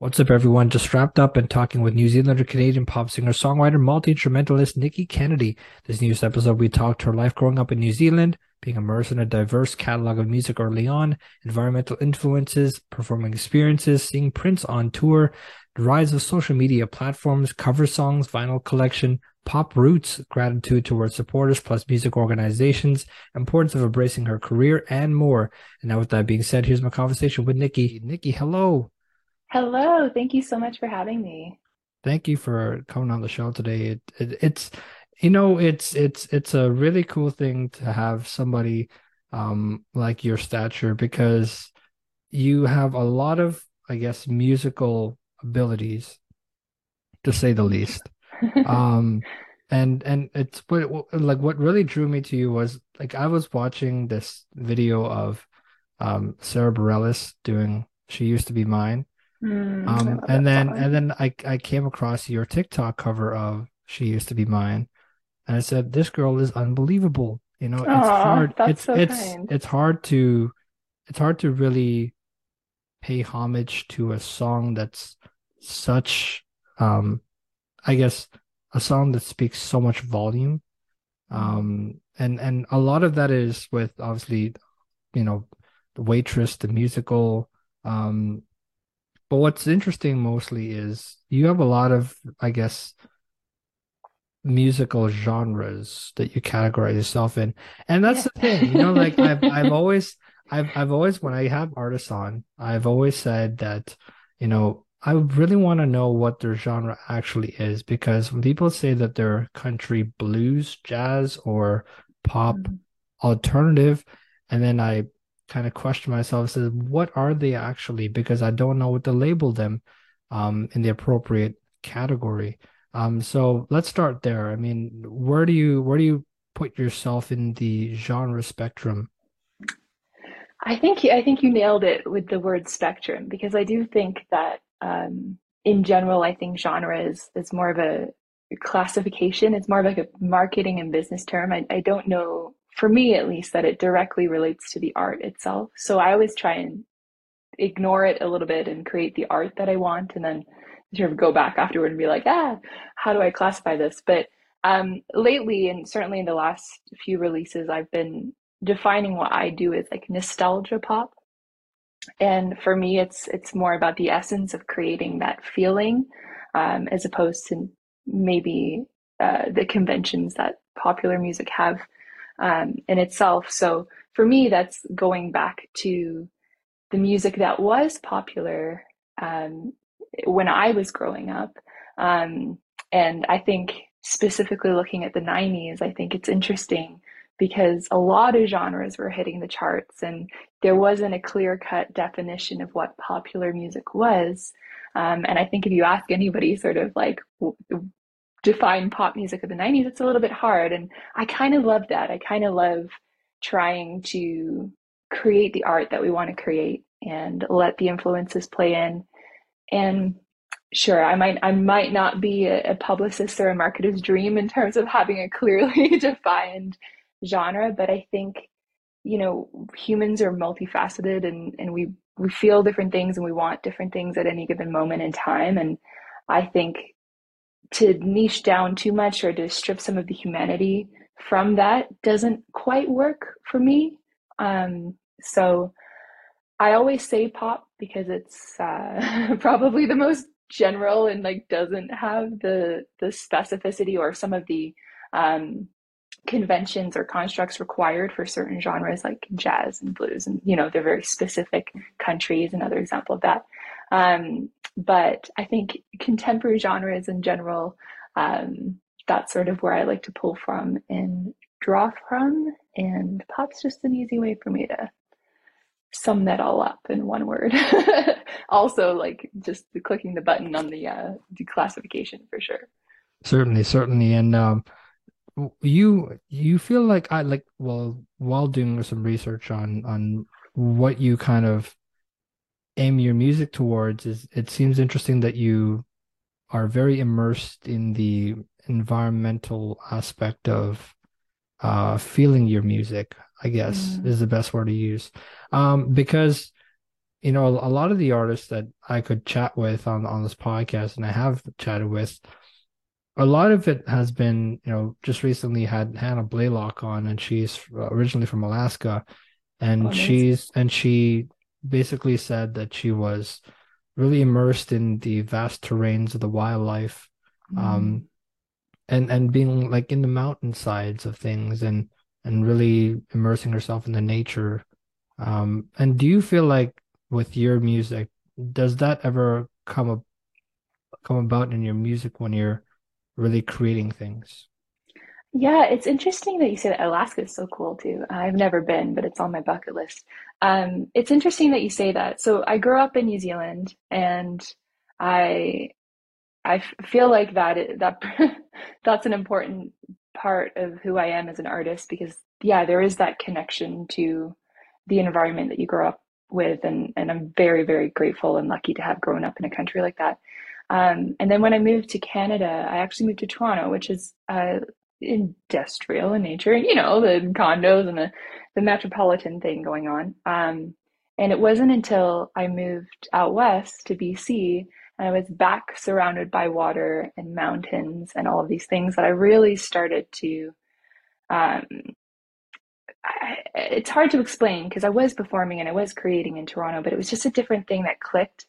What's up, everyone? Just wrapped up and talking with New Zealander, Canadian pop singer, songwriter, multi-instrumentalist Nikki Kennedy. This newest episode, we talked her life growing up in New Zealand, being immersed in a diverse catalog of music early on, environmental influences, performing experiences, seeing Prince on tour, the rise of social media platforms, cover songs, vinyl collection, pop roots, gratitude towards supporters plus music organizations, importance of embracing her career, and more. And now with that being said, here's my conversation with Nikki. Nikki, hello. Hello, thank you so much for having me. Thank you for coming on the show today. It's you know, it's a really cool thing to have somebody like your stature, because you have a lot of, I guess, musical abilities, to say the least. And it's what really drew me to you was, like, I was watching this video of Sarah Bareilles doing "She Used to Be Mine." And then I came across your TikTok cover of "She Used to Be Mine," and I said, "This girl is unbelievable." You know, it's hard. It's hard to really pay homage to a song that's such, I guess, a song that speaks so much volume, and a lot of that is with, obviously, you know, The Waitress, the musical. But what's interesting mostly is you have a lot of, I guess, musical genres that you categorize yourself in, and that's the thing. You know, like I've always when I have artists on, I've always said that, you know, I really want to know what their genre actually is, because when people say that they're country, blues, jazz, or pop, alternative, and then I kind of question myself, says, what are they actually? Because I don't know what to label them in the appropriate category. So let's start there. I mean, where do you put yourself in the genre spectrum? I think you nailed it with the word spectrum, because I do think that in general, I think genre is more of a classification. It's more of like a marketing and business term. I don't know, for me at least, that it directly relates to the art itself. So I always try and ignore it a little bit and create the art that I want, and then sort of go back afterward and be like, how do I classify this? But lately, and certainly in the last few releases, I've been defining what I do as like nostalgia pop. And for me, it's more about the essence of creating that feeling, as opposed to maybe the conventions that popular music have in itself. So for me, that's going back to the music that was popular when I was growing up. And I think specifically looking at the 90s, I think it's interesting because a lot of genres were hitting the charts and there wasn't a clear-cut definition of what popular music was. And I think if you ask anybody sort of like define pop music of the 90s, it's a little bit hard. And I kind of love that. I kind of love trying to create the art that we want to create and let the influences play in. And sure, I might not be a publicist or a marketer's dream in terms of having a clearly defined genre, but I think, you know, humans are multifaceted, and we feel different things and we want different things at any given moment in time. And I think to niche down too much or to strip some of the humanity from that doesn't quite work for me. So I always say pop because it's probably the most general and like doesn't have the specificity or some of the conventions or constructs required for certain genres like jazz and blues, and, you know, they're very specific. Country is another example of that. But I think contemporary genres in general, that's sort of where I like to pull from and draw from, and pop's just an easy way for me to sum that all up in one word. Also, like, just clicking the button on the classification for sure. Certainly. And you feel like while doing some research on what you kind of aim your music towards, is it seems interesting that you are very immersed in the environmental aspect of feeling your music, I guess, is the best word to use, because you know, a lot of the artists that I could chat with on this podcast, and I have chatted with, a lot of it has been, you know, just recently had Hannah Blaylock on, and she's originally from Alaska, and she basically said that she was really immersed in the vast terrains of the wildlife, and being like in the mountainsides of things, and really immersing herself in the nature. And do you feel like with your music, does that ever come about in your music when you're really creating things? Yeah, it's interesting that you say that. Alaska is so cool too. I've never been, but it's on my bucket list. It's interesting that you say that. So I grew up in New Zealand, and I feel like that that's an important part of who I am as an artist, because yeah, there is that connection to the environment that you grow up with, and I'm very, very grateful and lucky to have grown up in a country like that. And then when I moved to Canada, I actually moved to Toronto, which is industrial in nature, you know, the condos and the metropolitan thing going on. And it wasn't until I moved out west to BC, and I was back surrounded by water and mountains and all of these things, that I really started to, it's hard to explain, because I was performing and I was creating in Toronto, but it was just a different thing that clicked.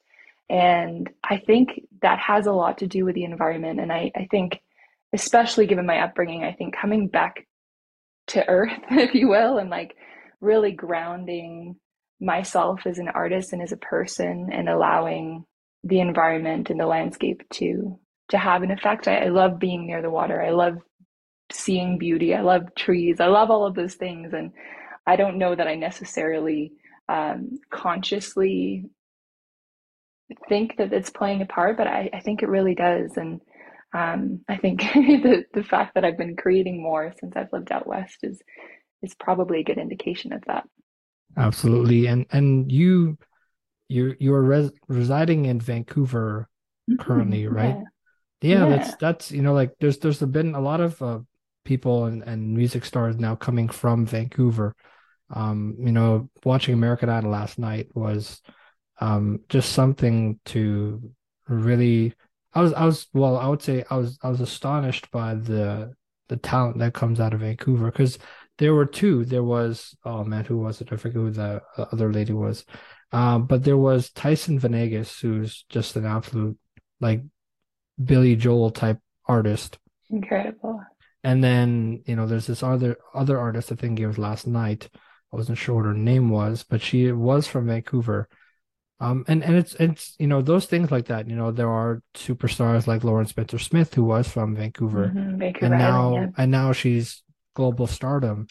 And I think that has a lot to do with the environment. And I think, especially given my upbringing, I think coming back to earth, if you will, and like really grounding myself as an artist and as a person, and allowing the environment and the landscape to have an effect. I love being near the water. I love seeing beauty. I love trees. I love all of those things. And I don't know that I necessarily consciously think that it's playing a part, but I think it really does. And I think the fact that I've been creating more since I've lived out west is probably a good indication of that. Absolutely. And you're residing in Vancouver currently, right? Yeah. That's you know, like there's been a lot of people and music stars now coming from Vancouver. You know, watching American Idol last night was just something to really. I was astonished by the talent that comes out of Vancouver, because there were two. There was, oh man, who was it? I forget who the other lady was. But there was Tyson Venegas, who's just an absolute like Billy Joel type artist. Incredible. And then, you know, there's this other artist, I think it was last night. I wasn't sure what her name was, but she was from Vancouver. And it's you know, those things like that, you know, there are superstars like Lauren Spencer Smith, who was from Vancouver, and now she's global stardom,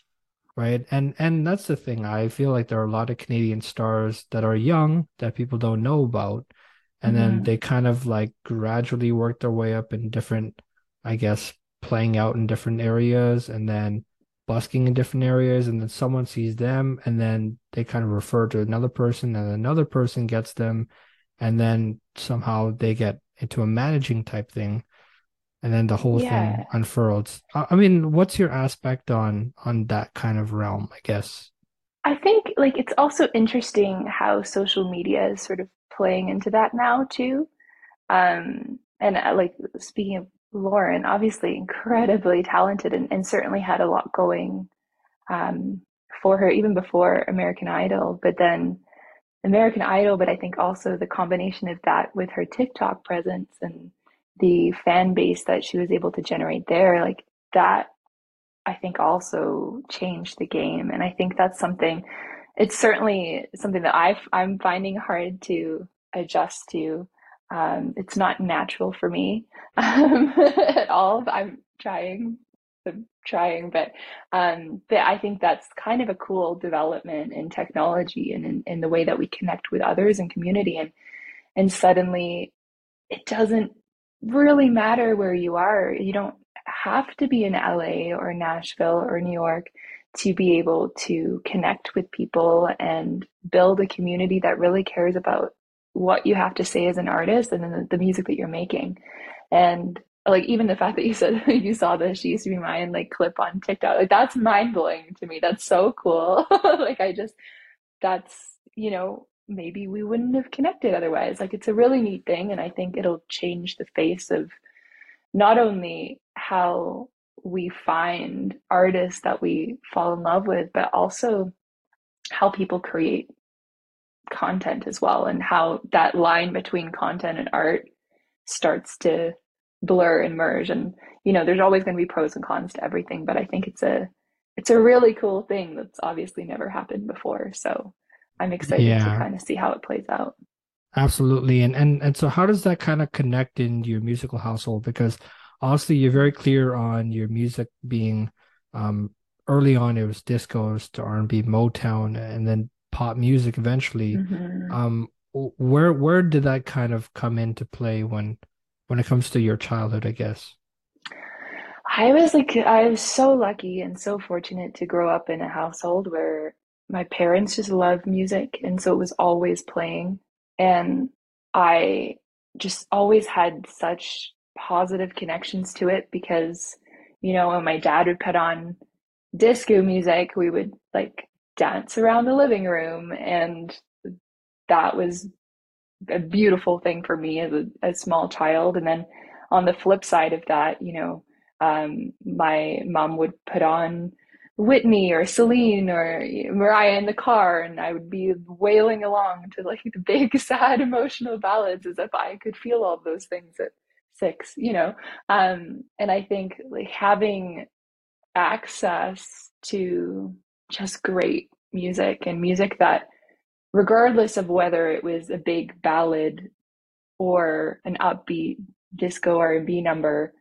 right? And that's the thing. I feel like there are a lot of Canadian stars that are young that people don't know about, and then they kind of like gradually work their way up in different, I guess, playing out in different areas, and then busking in different areas, and then someone sees them, and then they kind of refer to another person, and another person gets them, and then somehow they get into a managing type thing, and then the whole thing unfurls. I mean, what's your aspect on that kind of realm, I guess? I think like it's also interesting how social media is sort of playing into that now too. And like speaking of Lauren, obviously incredibly talented, and certainly had a lot going for her even before American Idol, but I think also the combination of that with her TikTok presence and the fan base that she was able to generate there, like that I think also changed the game. And I think that's something, it's certainly something that I'm finding hard to adjust to. It's not natural for me at all. I'm trying, but I think that's kind of a cool development in technology and in the way that we connect with others and community. And suddenly it doesn't really matter where you are. You don't have to be in LA or Nashville or New York to be able to connect with people and build a community that really cares about what you have to say as an artist and then the music that you're making. And like even the fact that you said you saw the She Used to Be Mine like clip on TikTok, like that's mind blowing to me. That's so cool. Like I just, that's, you know, maybe we wouldn't have connected otherwise. Like, it's a really neat thing. And I think it'll change the face of not only how we find artists that we fall in love with, but also how people create content as well, and how that line between content and art starts to blur and merge. And, you know, there's always going to be pros and cons to everything, but I think it's a really cool thing that's obviously never happened before. So I'm excited to kind of see how it plays out. Absolutely. And so how does that kind of connect in your musical household? Because honestly, you're very clear on your music being early on, it was disco, it was to R&B, Motown, and then pop music eventually. Mm-hmm. Where did that kind of come into play when it comes to your childhood, I guess? I was so lucky and so fortunate to grow up in a household where my parents just loved music. And so it was always playing. And I just always had such positive connections to it because, you know, when my dad would put on disco music, we would like dance around the living room. And that was a beautiful thing for me as a small child. And then on the flip side of that, you know, my mom would put on Whitney or Celine or Mariah in the car, and I would be wailing along to like the big, sad, emotional ballads as if I could feel all of those things at 6, you know. And I think like having access to just great music, and music that regardless of whether it was a big ballad or an upbeat disco R&B number,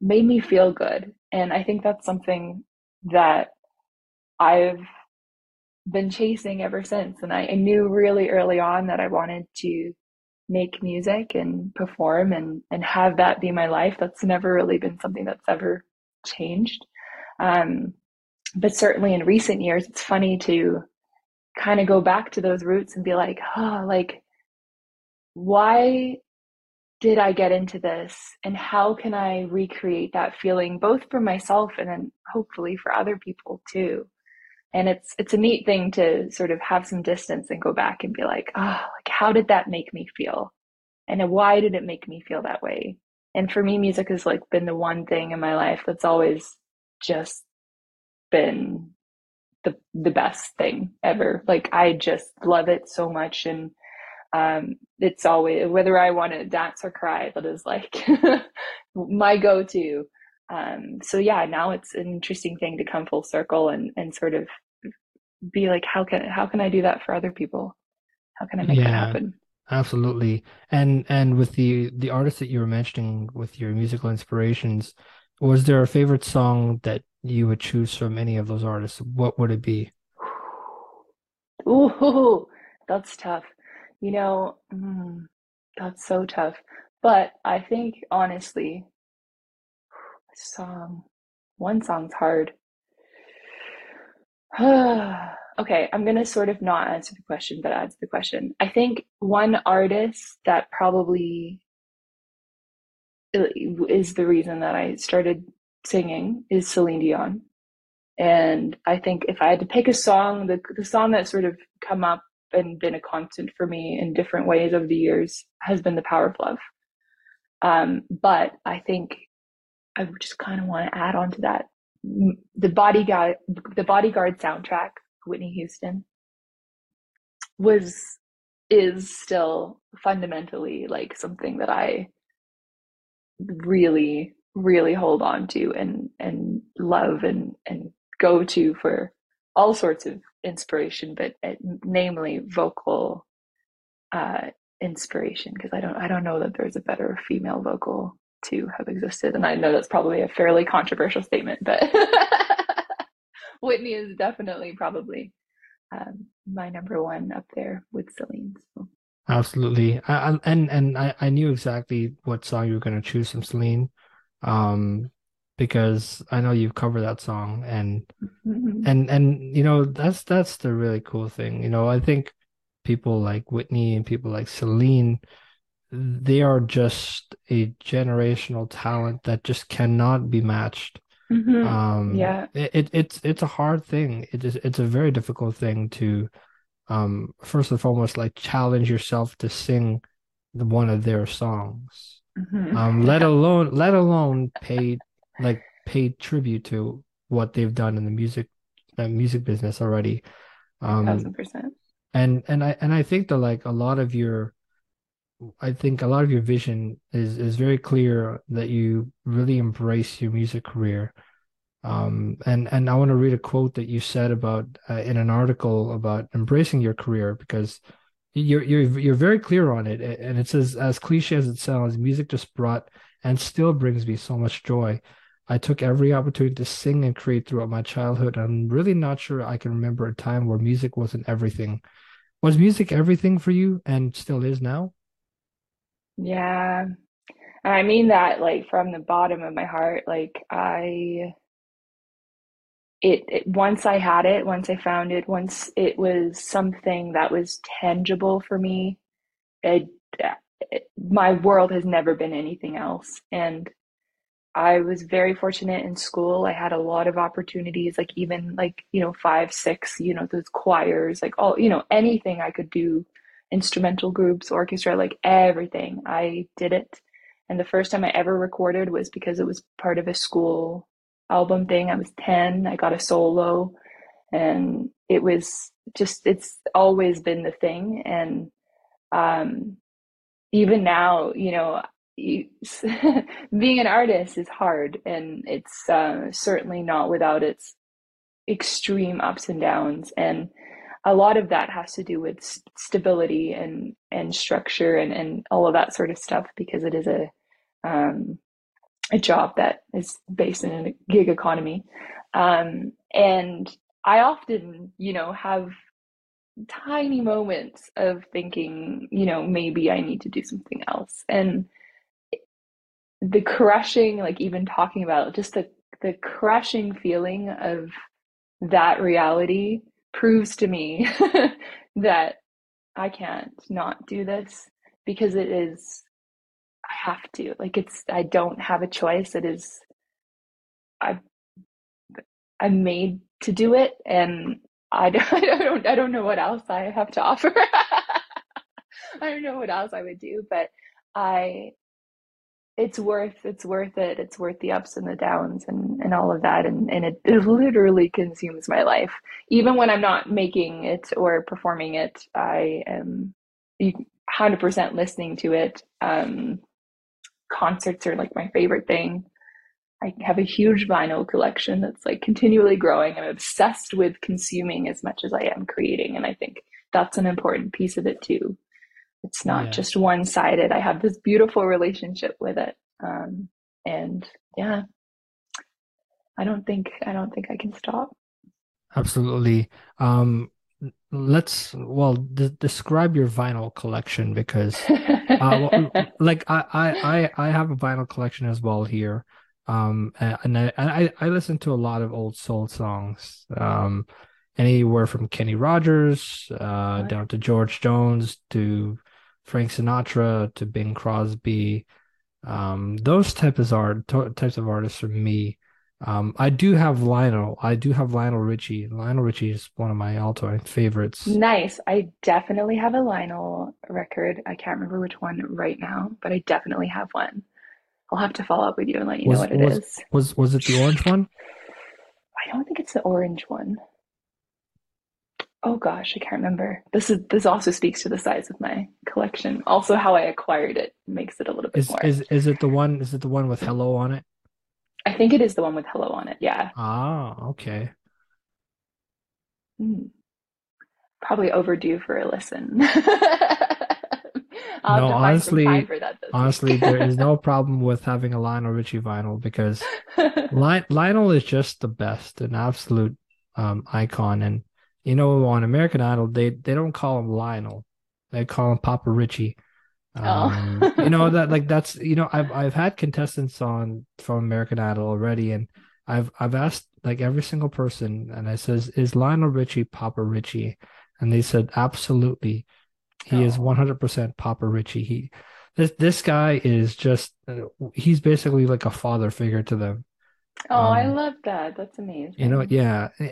made me feel good. And I think that's something that I've been chasing ever since. And I knew really early on that I wanted to make music and perform and have that be my life. That's never really been something that's ever changed. But certainly in recent years, it's funny to kind of go back to those roots and be like, oh, like, why did I get into this? And how can I recreate that feeling both for myself and then hopefully for other people too? And it's a neat thing to sort of have some distance and go back and be like, oh, like, how did that make me feel? And why did it make me feel that way? And for me, music has like been the one thing in my life that's always just been the best thing ever. Like, I just love it so much. And it's always, whether I want to dance or cry, that is like my go-to. So yeah, now it's an interesting thing to come full circle and sort of be like, how can I do that for other people? How can I make that happen? Absolutely. And with the artists that you were mentioning with your musical inspirations, was there a favorite song that you would choose from any of those artists? What would it be? Ooh, that's tough. You know, that's so tough. But I think honestly, one song's hard. Okay, I'm gonna sort of not answer the question, but add to the question. I think one artist that probably is the reason that I started singing is Celine Dion. And I think if I had to pick a song, the song that sort of come up and been a constant for me in different ways over the years has been The Power of Love. But I think I just kind of want to add on to that the Bodyguard soundtrack, Whitney Houston, is still fundamentally like something that I really, really hold on to and love and go to for all sorts of inspiration, but namely vocal inspiration, because I don't know that there's a better female vocal to have existed. And I know that's probably a fairly controversial statement, but Whitney is definitely probably my number one up there with Celine. So. Absolutely. I knew exactly what song you were going to choose from Celine, because I know you've covered that song, and you know, that's the really cool thing. You know, I think people like Whitney and people like Celine, they are just a generational talent that just cannot be matched. Mm-hmm. It's a hard thing. It's a very difficult thing to first and foremost, like challenge yourself to sing one of their songs, mm-hmm. let alone paid tribute to what they've done in the music business already. 1,000%. And I think that a lot of your vision is very clear, that you really embrace your music career. And I want to read a quote that you said about in an article about embracing your career, because you're very clear on it. And it says, as cliche as it sounds, music just brought and still brings me so much joy. I took every opportunity to sing and create throughout my childhood. I'm really not sure I can remember a time where music wasn't everything. Was music everything for you, and still is now? Yeah. And I mean that from the bottom of my heart. Once I found it, once it was something that was tangible for me, my world has never been anything else. And I was very fortunate in school. I had a lot of opportunities, even 5, 6, those choirs, anything I could do, instrumental groups, orchestra, everything. I did it. And the first time I ever recorded was because it was part of a school album thing. I was 10, I got a solo, and it was just, it's always been the thing. And even now, being an artist is hard, and it's certainly not without its extreme ups and downs. And a lot of that has to do with stability and structure and all of that sort of stuff, because it is a job that is based in a gig economy. And I often, have tiny moments of thinking, maybe I need to do something else. And the crushing, even talking about it, just the crushing feeling of that reality proves to me that I can't not do this, because it is, I have to, I don't have a choice. It is, I'm made to do it, and I don't know what else I have to offer. I don't know what else I would do, but it's worth it. It's worth the ups and the downs and all of that. And it literally consumes my life. Even when I'm not making it or performing it, I am 100% listening to it. Concerts are my favorite thing. I have a huge vinyl collection that's continually growing. I'm obsessed with consuming as much as I am creating. And I think that's an important piece of it too. It's not just one-sided. I have this beautiful relationship with it. I don't think I can stop. Absolutely. Describe your vinyl collection, because I have a vinyl collection as well here. And I listen to a lot of old soul songs, anywhere from Kenny Rogers down to George Jones, to Frank Sinatra, to Bing Crosby. Those types of artists for me. I do have Lionel. I do have Lionel Richie. Lionel Richie is one of my all-time favorites. Nice. I definitely have a Lionel record. I can't remember which one right now, but I definitely have one. I'll have to follow up with you and let you know what it is. Was it the orange one? I don't think it's the orange one. Oh gosh, I can't remember. This also speaks to the size of my collection. Also, how I acquired it makes it a little bit more. Is it the one with hello on it? I think it is the one with hello on it. Yeah. Ah, okay. Probably overdue for a listen. Honestly, there is no problem with having a Lionel Richie vinyl, because Lionel is just the best, an absolute icon. And on American Idol, they don't call him Lionel. They call him Papa Richie. I've had contestants on from American Idol already, and I've asked every single person, and I says, is Lionel Richie Papa Richie? And they said, absolutely. He is 100% Papa Richie. This guy is just, he's basically a father figure to them. Oh, I love that. That's amazing.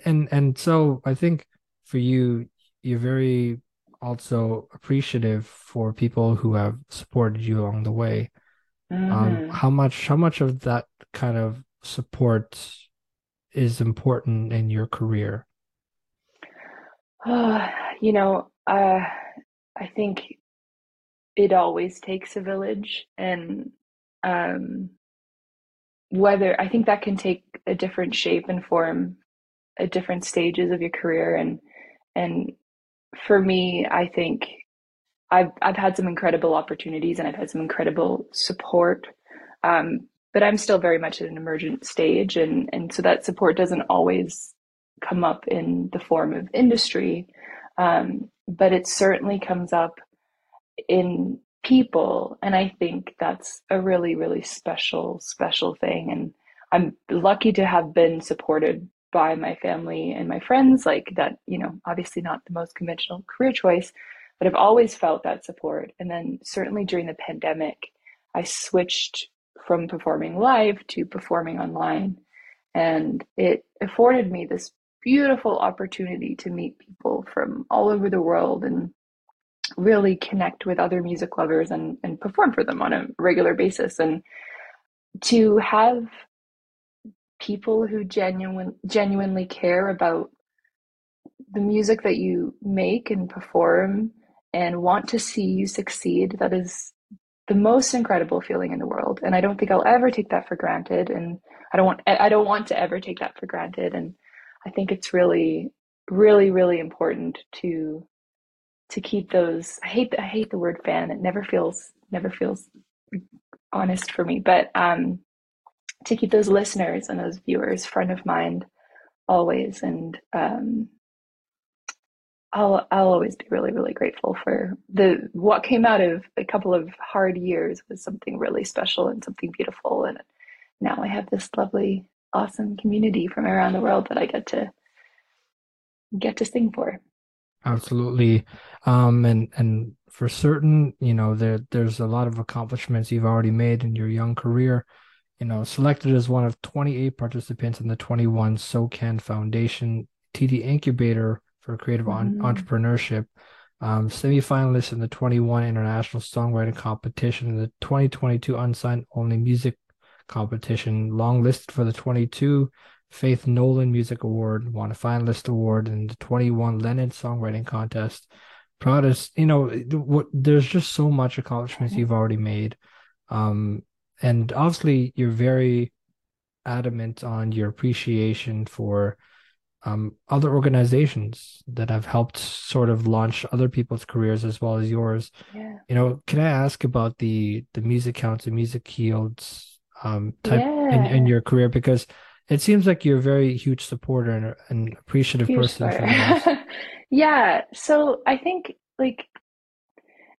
And so I think for you, you're very also appreciative for people who have supported you along the way. Mm-hmm. How much of that kind of support is important in your career? I think it always takes a village, and whether I think that can take a different shape and form at different stages of your career. And for me, I think I've had some incredible opportunities and I've had some incredible support, but I'm still very much at an emergent stage. And so that support doesn't always come up in the form of industry, but it certainly comes up in people. And I think that's a really, really special thing. And I'm lucky to have been supported by my family and my friends like that, obviously not the most conventional career choice, but I've always felt that support. And then certainly during the pandemic, I switched from performing live to performing online. And it afforded me this beautiful opportunity to meet people from all over the world and really connect with other music lovers and perform for them on a regular basis. And to have people who genuinely care about the music that you make and perform and want to see you succeed, that is the most incredible feeling in the world. And I don't think I'll ever take that for granted. And I don't want to ever take that for granted. And I think it's really, really, really important to keep those, I hate the word fan. It never feels honest for me, but to keep those listeners and those viewers front of mind always. And I'll always be really, really grateful for what came out of a couple of hard years was something really special and something beautiful. And now I have this lovely, awesome community from around the world that I get to sing for. Absolutely. And for certain, there's a lot of accomplishments you've already made in your young career. Selected as one of 28 participants in the 21 SoCan Foundation TD Incubator for Creative Entrepreneurship, semi-finalist in the 21 International Songwriting Competition, and the 2022 Unsigned Only Music Competition, longlisted for the 22 Faith Nolan Music Award, won a finalist award in the 21 Lennon Songwriting Contest. Proudest, there's just so much accomplishments you've already made. And obviously, you're very adamant on your appreciation for other organizations that have helped sort of launch other people's careers as well as yours. Yeah. Can I ask about the Music Counts and Music Yields type in your career? Because it seems like you're a very huge supporter and an appreciative person. Yeah. So I think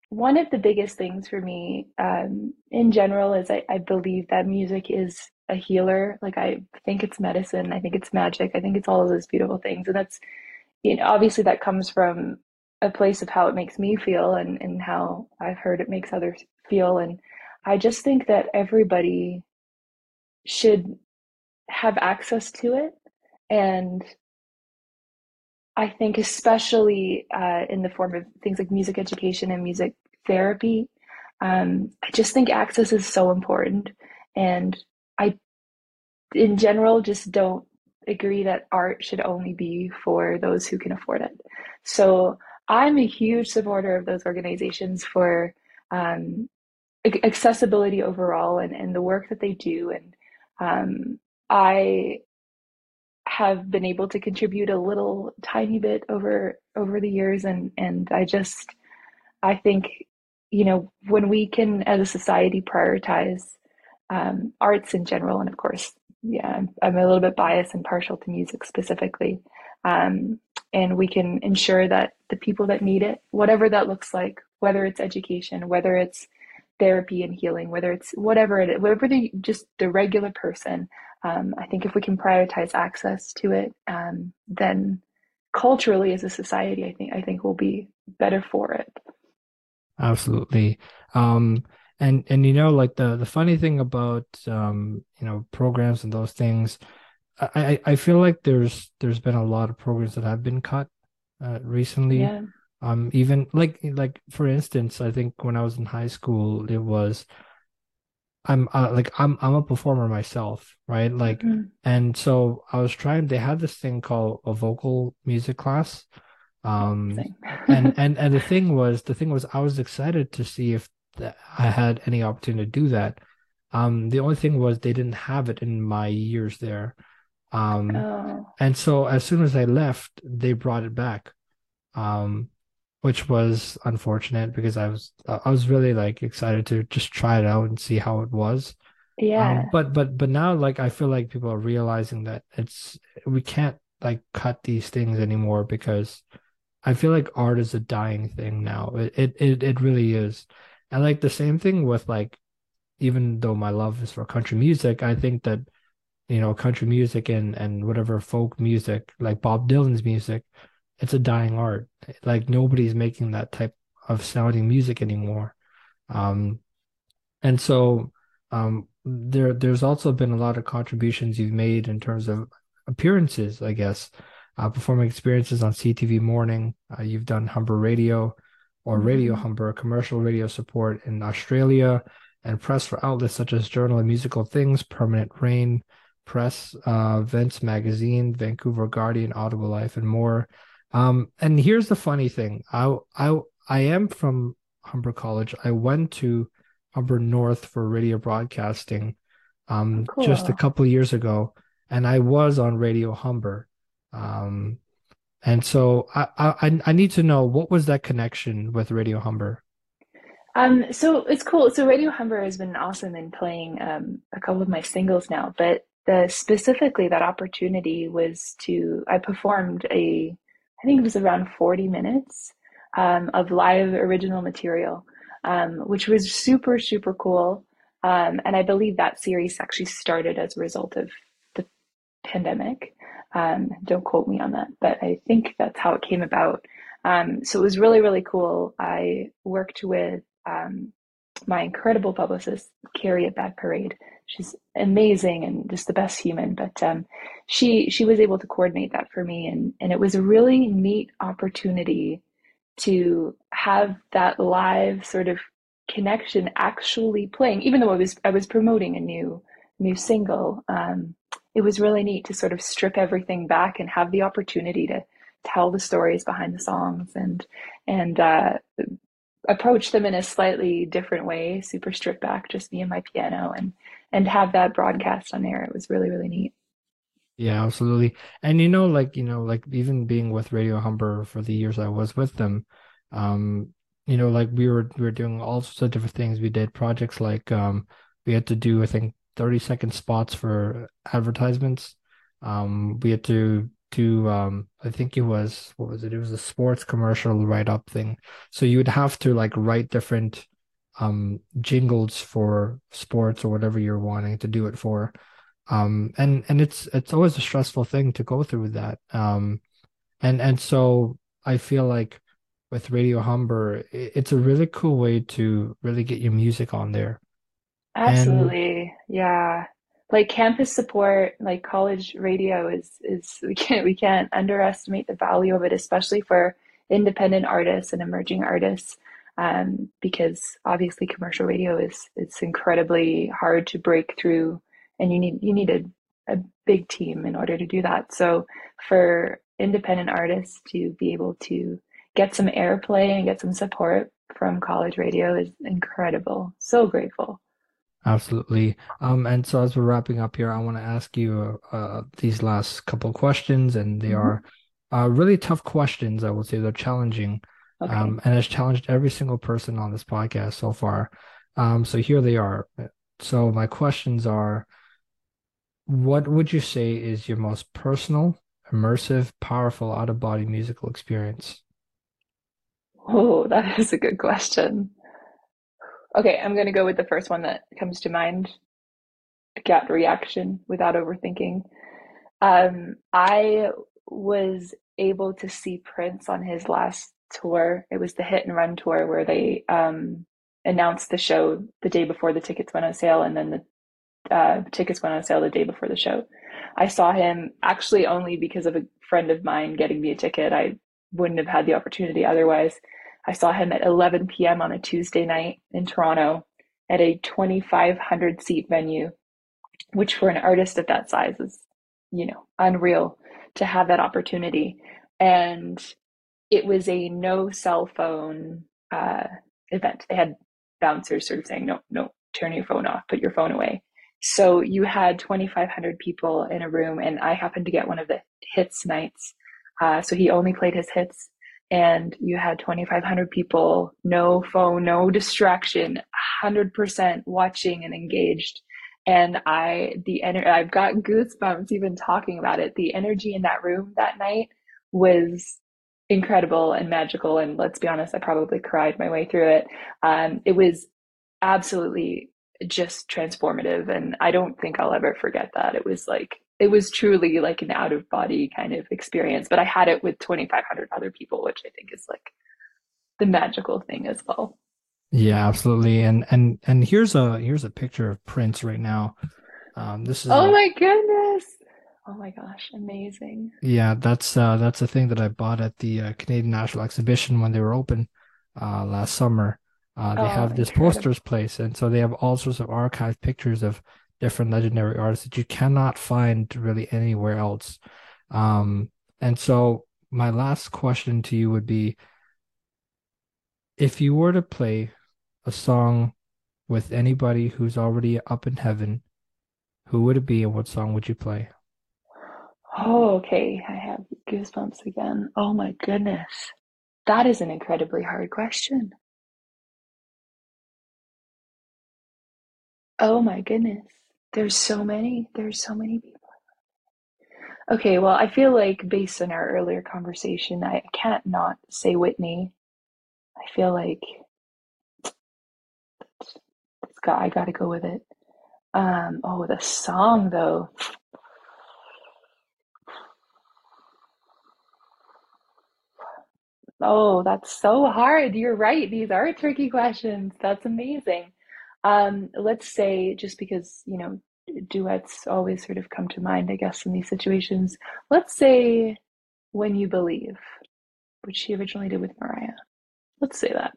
one of the biggest things for me in general is I believe that music is a healer. I think it's medicine. I think it's magic. I think it's all of those beautiful things. And that's, obviously that comes from a place of how it makes me feel and how I've heard it makes others feel. And I just think that everybody should have access to it. And I think especially in the form of things like music education and music therapy, I just think access is so important. And I, in general, just don't agree that art should only be for those who can afford it. So I'm a huge supporter of those organizations for accessibility overall and the work that they do. And I have been able to contribute a little tiny bit over the years. And I think, when we can, as a society, prioritize arts in general, and of course, I'm a little bit biased and partial to music specifically. And we can ensure that the people that need it, whatever that looks like, whether it's education, whether it's therapy and healing, whether it's just the regular person, I think if we can prioritize access to it, then culturally as a society, I think we'll be better for it. Absolutely. And the funny thing about programs and those things, I feel like there's been a lot of programs that have been cut, recently. Yeah. Even like for instance, I think when I was in high school, it was I'm a performer myself, right? Like, mm-hmm. and so I was trying. They had this thing called a vocal music class, and the thing was I was excited to see if I had any opportunity to do that. The only thing was they didn't have it in my years there, and so as soon as I left, they brought it back. Which was unfortunate because I was really like excited to just try it out and see how it was. Yeah. But now like I feel like people are realizing that we can't like cut these things anymore because I feel like art is a dying thing now. It really is. And like the same thing with like, even though my love is for country music, I think that, you know, country music and whatever folk music, like Bob Dylan's music, it's a dying art. Like nobody's making that type of sounding music anymore. And so there's also been a lot of contributions you've made in terms of appearances, I guess, performing experiences on CTV Morning. You've done Humber Radio or Radio Humber, commercial radio support in Australia and press for outlets such as Journal and Musical Things, Permanent Rain, Press, Vince Magazine, Vancouver Guardian, Audible Life, and more. And here's the funny thing. I am from Humber College. I went to Humber North for radio broadcasting cool. just a couple of years ago, and I was on Radio Humber. And so I need to know, what was that connection with Radio Humber? So it's cool. So Radio Humber has been awesome in playing a couple of my singles now, but specifically that opportunity was I performed I think it was around 40 minutes of live original material, which was super, super cool. And I believe that series actually started as a result of the pandemic. Don't quote me on that, but I think that's how it came about. So it was really, really cool. I worked with my incredible publicist, Carrie at Bad Parade. She's amazing and just the best human, but she was able to coordinate that for me. And it was a really neat opportunity to have that live sort of connection actually playing, even though I was promoting a new single. It was really neat to sort of strip everything back and have the opportunity to tell the stories behind the songs and approach them in a slightly different way, super stripped back, just me and my piano, and have that broadcast on air. It was really, really neat. Yeah, absolutely. And like even being with Radio Humber for the years I was with them, like we were doing all sorts of different things. We did projects like we had to do, I think, 30-second spots for advertisements. We had to do I think it was a sports commercial write-up thing, so you would have to like write different jingles for sports or whatever you're wanting to do it for, and it's always a stressful thing to go through that, and so I feel like with Radio Humber it's a really cool way to really get your music on there. Absolutely. Yeah, like campus support, like college radio is we can't underestimate the value of it, especially for independent artists and emerging artists, because obviously commercial radio it's incredibly hard to break through, and you need a big team in order to do that. So for independent artists to be able to get some airplay and get some support from college radio is incredible. So grateful. Absolutely. And so as we're wrapping up here, I want to ask you these last couple of questions, and they are really tough questions. I will say they're challenging, okay. And it's challenged every single person on this podcast so far. So here they are. So my questions are, what would you say is your most personal, immersive, powerful, out-of-body musical experience? Oh, that is a good question. Okay, I'm going to go with the first one that comes to mind, gut reaction without overthinking. I was able to see Prince on his last tour. It was the Hit and Run tour where they announced the show the day before the tickets went on sale, and then the tickets went on sale the day before the show. I saw him actually only because of a friend of mine getting me a ticket. I wouldn't have had the opportunity otherwise. I saw him at 11 p.m. on a Tuesday night in Toronto at a 2,500 seat venue, which for an artist of that size is, you know, unreal to have that opportunity. And it was a no cell phone event. They had bouncers sort of saying, no, turn your phone off, put your phone away. So you had 2,500 people in a room, and I happened to get one of the hits nights. So he only played his hits, and you had 2,500 people, no phone, no distraction, 100% watching and engaged. And I've got goosebumps even talking about it. The energy in that room that night was incredible and magical. And let's be honest, I probably cried my way through it. It was absolutely just transformative. And I don't think I'll ever forget that. It was truly like an out of body kind of experience, but I had it with 2,500 other people, which I think is like the magical thing as well. Yeah, absolutely. And here's a picture of Prince right now. This is my goodness. Oh my gosh, amazing. Yeah, that's a thing that I bought at the Canadian National Exhibition when they were open last summer. They have this posters place, and so they have all sorts of archived pictures of different legendary artists that you cannot find really anywhere else. And so my last question to you would be, if you were to play a song with anybody who's already up in heaven, who would it be and what song would you play? Oh, okay. I have goosebumps again. Oh my goodness. That is an incredibly hard question. Oh my goodness. There's so many people. Okay, well, I feel like based on our earlier conversation, I can't not say Whitney. I feel like I got to go with it. The song though. Oh, that's so hard. You're right. These are tricky questions. That's amazing. Let's say, just because, you know, duets always sort of come to mind, I guess, in these situations. Let's say When You Believe, which she originally did with Mariah. Let's say that.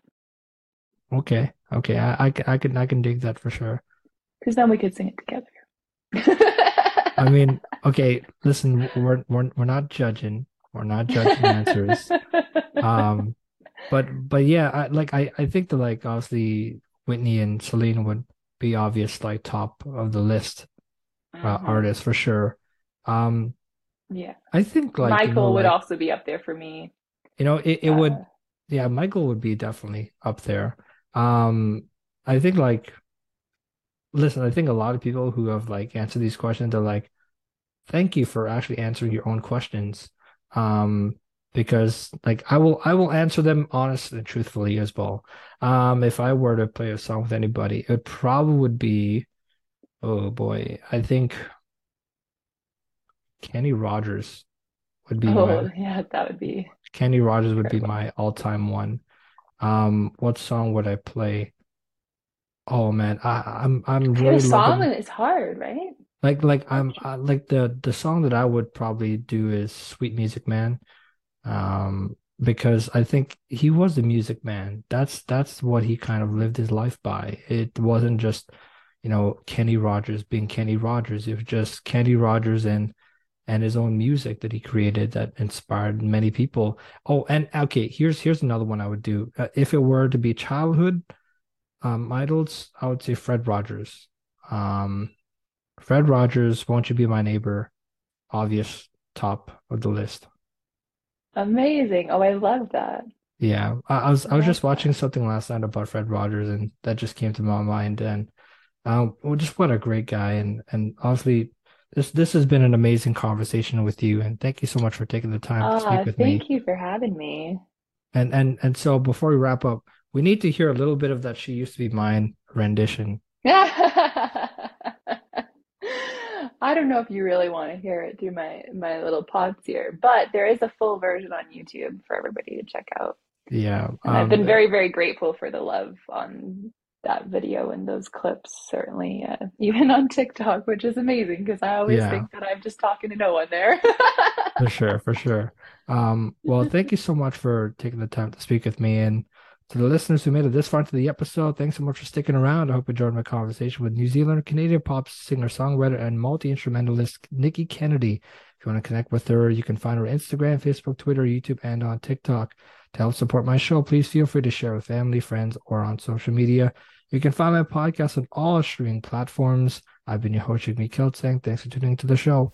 Okay. I can dig that for sure. Because then we could sing it together. I mean, okay. Listen, we're not judging. We're not judging answers. But yeah, I think that like obviously Whitney and Celine would be obvious like top of the list artists for sure. Yeah. I think like Michael would also be up there for me. You know, it would. Yeah, Michael would be definitely up there. I think like, listen, I think a lot of people who have like answered these questions are like, thank you for actually answering your own questions. Because like I will answer them honestly and truthfully as well. If I were to play a song with anybody, it probably would be, oh boy, I think Kenny Rogers would be. Kenny Rogers would be my all-time one. What song would I play? Oh man, I'm really the song is hard, right? The song that I would probably do is "Sweet Music Man," because I think he was the music man. That's what he kind of lived his life by. It wasn't just, you know, Kenny Rogers being Kenny Rogers. It was just Kenny Rogers and his own music that he created that inspired many people. Oh, and okay, here's another one I would do. If it were to be childhood idols, I would say Fred Rogers. Fred Rogers, Won't You Be My Neighbor? Obvious top of the list. Amazing. Oh, I love that. Yeah, I was just watching something last night about Fred Rogers, and that just came to my mind. And just what a great guy, and honestly, This has been an amazing conversation with you, and thank you so much for taking the time to speak with me. Thank you for having me. And so before we wrap up, we need to hear a little bit of that "She Used to Be Mine" rendition. I don't know if you really want to hear it through my little pods here, but there is a full version on YouTube for everybody to check out. Yeah, and I've been very, very grateful for the love on that video and those clips, certainly, even on TikTok, which is amazing because I always think that I'm just talking to no one there. For sure. Well, thank you so much for taking the time to speak with me. And to the listeners who made it this far into the episode, thanks so much for sticking around. I hope you enjoyed my conversation with New Zealand Canadian pop singer-songwriter and multi-instrumentalist Nikki Kennedy. If you want to connect with her, you can find her on Instagram, Facebook, Twitter, YouTube, and on TikTok. To help support my show, please feel free to share with family, friends, or on social media. You can find my podcast on all streaming platforms. I've been your host, Jigme Kiltsang. Thanks for tuning into the show.